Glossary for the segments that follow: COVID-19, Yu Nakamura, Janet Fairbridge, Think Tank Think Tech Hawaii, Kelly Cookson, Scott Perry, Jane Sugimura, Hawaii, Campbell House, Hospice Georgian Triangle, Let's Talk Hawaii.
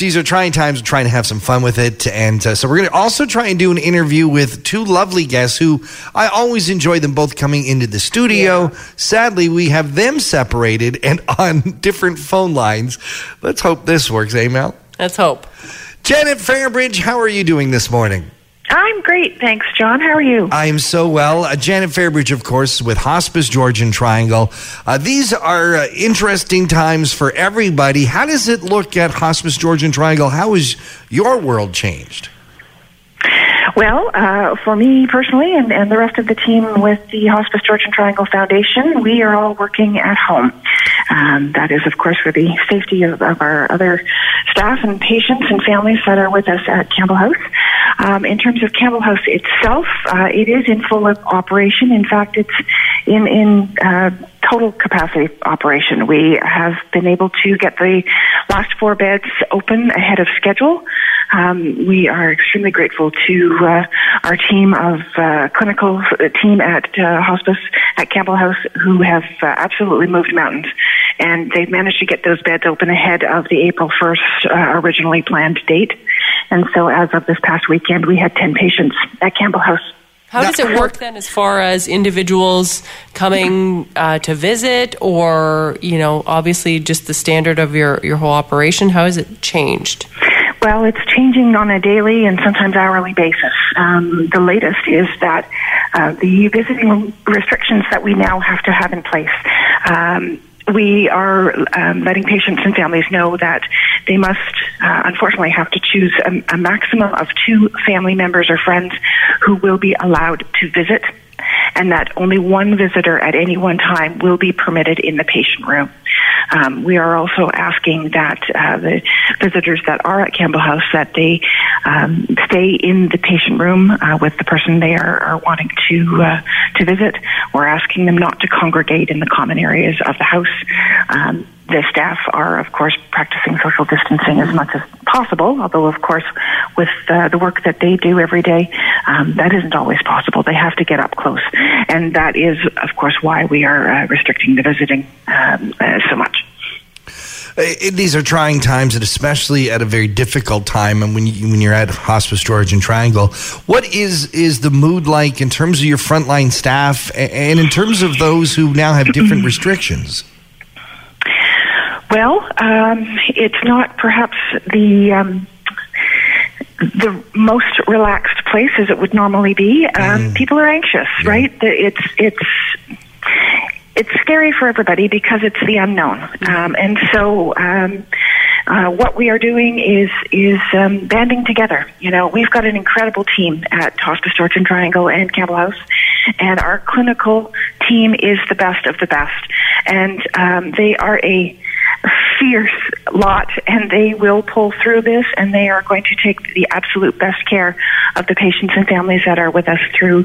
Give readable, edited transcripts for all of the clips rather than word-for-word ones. These are trying times. We're trying to have some fun with it. And so we're going to also try and do an interview with two lovely guests who I always enjoy them both coming into the studio. Yeah. Sadly, we have them separated and on different phone lines. Let's hope this works, Mel? Let's hope. Janet Fairbridge, how are you doing this morning? I'm great, thanks, John. How are you? I am so well. Janet Fairbridge, of course, with Hospice Georgian Triangle. These are interesting times for everybody. How does it look at Hospice Georgian Triangle? How has your world changed? Well, for me personally and the rest of the team with the Hospice Georgian Triangle Foundation, we are all working at home. That is, of course, for the safety of our other staff and patients and families that are with us at Campbell House. In terms of Campbell House itself, it is in full operation. In fact, it's in total capacity operation. We have been able to get the last 4 beds open ahead of schedule. We are extremely grateful to our team of clinical team at Hospice at Campbell House, who have absolutely moved mountains, and they've managed to get those beds open ahead of the April 1st originally planned date. And so, as of this past weekend, we had 10 patients at Campbell House. How does it work then, as far as individuals coming to visit, or obviously just the standard of your whole operation? How has it changed? Well, it's changing on a daily and sometimes hourly basis. The latest is that the visiting restrictions that we now have to have in place. We are letting patients and families know that they must, unfortunately, have to choose a maximum of 2 family members or friends who will be allowed to visit, and that only 1 visitor at any one time will be permitted in the patient room. We are also asking that the visitors that are at Campbell House, that they stay in the patient room with the person they are wanting to visit. We're asking them not to congregate in the common areas of the house. The staff are, of course, practicing social distancing as much as possible, although, of course, with the work that they do every day, that isn't always possible. They have to get up close, and that is, of course, why we are restricting the visiting so much. These are trying times, and especially at a very difficult time. And when you're at Hospice Georgian Triangle, what is the mood like in terms of your frontline staff and in terms of those who now have different restrictions? Well, it's not perhaps the most relaxed place as it would normally be. People are anxious, right? It's scary for everybody because it's the unknown. And so what we are doing is banding together. We've got an incredible team at Hospice Georgian Triangle and Campbell House, and our clinical team is the best of the best. And they are a fierce lot, and they will pull through this, and they are going to take the absolute best care of the patients and families that are with us through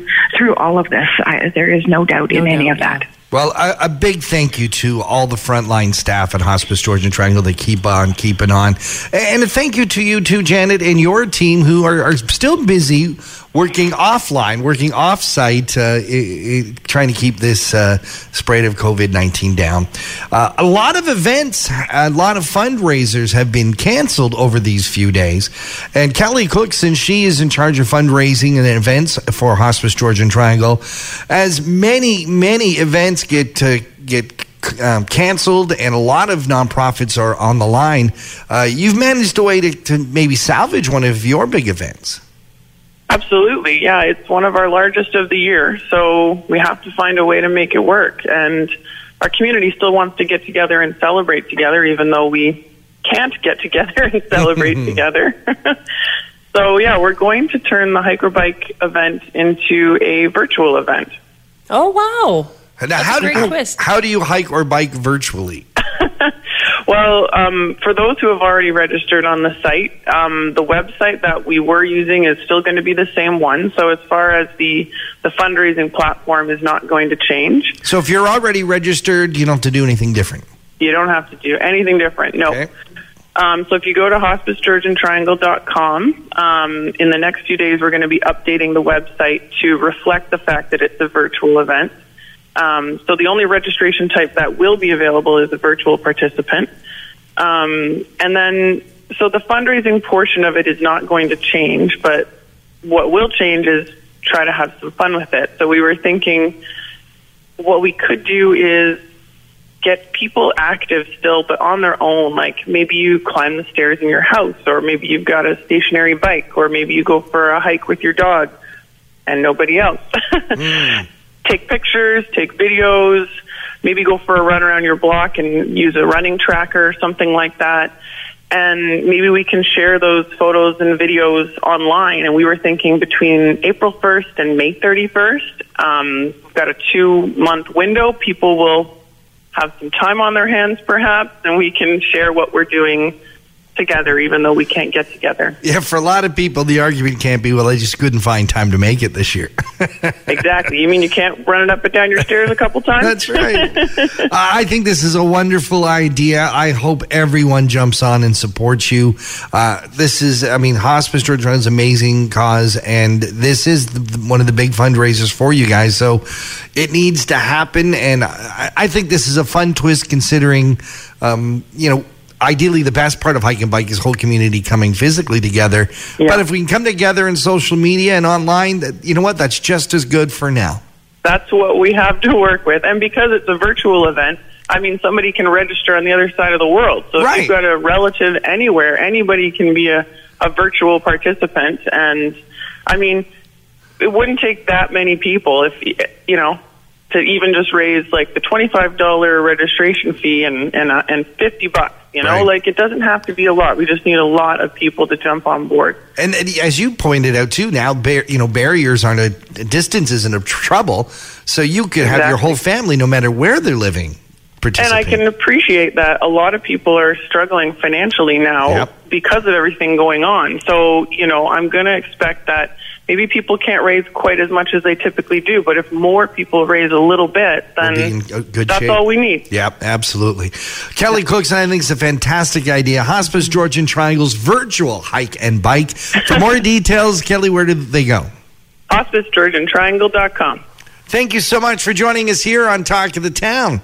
all of this. There is no doubt in any of that. Well, a big thank you to all the frontline staff at Hospice Georgian Triangle. They keep on keeping on. And a thank you to you too, Janet, and your team who are still busy working offline, working off-site, trying to keep this spread of COVID-19 down. A lot of events, a lot of fundraisers have been canceled over these few days. And Kelly Cookson, she is in charge of fundraising and events for Hospice Georgian Triangle. As many, many events get canceled, and a lot of nonprofits are on the line. You've managed a way to maybe salvage one of your big events. Absolutely, yeah. It's one of our largest of the year, so we have to find a way to make it work. And our community still wants to get together and celebrate together, even though we can't get together and celebrate together. So, yeah, we're going to turn the Hike-or-Bike event into a virtual event. Oh, wow. Now, how do you hike or bike virtually? Well, for those who have already registered on the site, the website that we were using is still going to be the same one. So as far as the fundraising platform is not going to change. So if you're already registered, you don't have to do anything different. You don't have to do anything different. No. Okay. So if you go to hospicegeorgiantriangle.com, in the next few days, we're going to be updating the website to reflect the fact that it's a virtual event. So the only registration type that will be available is a virtual participant. And then So the fundraising portion of it is not going to change, but what will change is try to have some fun with it. So we were thinking what we could do is get people active still, but on their own. Like maybe you climb the stairs in your house, or maybe you've got a stationary bike, or maybe you go for a hike with your dog and nobody else. Mm. Take pictures, take videos, maybe go for a run around your block and use a running tracker or something like that. And maybe we can share those photos and videos online. And we were thinking between April 1st and May 31st, we've got a 2-month window. People will have some time on their hands perhaps, and we can share what we're doing together, even though we can't get together. Yeah, for a lot of people, the argument can't be, well, I just couldn't find time to make it this year. Exactly. You mean you can't run it up and down your stairs a couple times? That's right. I think this is a wonderful idea. I hope everyone jumps on and supports you. This is, I mean, Hospice Georgian Triangle is an amazing cause, and this is one of the big fundraisers for you guys, so it needs to happen, and I think this is a fun twist considering, ideally, the best part of Hike and Bike is whole community coming physically together. Yeah. But if we can come together in social media and online, you know what? That's just as good for now. That's what we have to work with. And because it's a virtual event, I mean, somebody can register on the other side of the world. So Right. If you've got a relative anywhere, anybody can be a virtual participant. And, I mean, it wouldn't take that many people if, you know, to even just raise like the $25 registration fee and $50, you know, right. Like it doesn't have to be a lot. We just need a lot of people to jump on board. And as you pointed out too, now barriers aren't distance isn't a trouble, so you could exactly. have your whole family, no matter where they're living, participate. And I can appreciate that a lot of people are struggling financially now yep. because of everything going on. So you know, I'm going to expect that. Maybe people can't raise quite as much as they typically do, but if more people raise a little bit, then that's shape. All we need. Yep, absolutely. Kelly Cookson, I think it's a fantastic idea. Hospice Georgian Triangle's virtual Hike and Bike. For more details, Kelly, where did they go? HospiceGeorgianTriangle.com. Thank you so much for joining us here on Talk of the Town.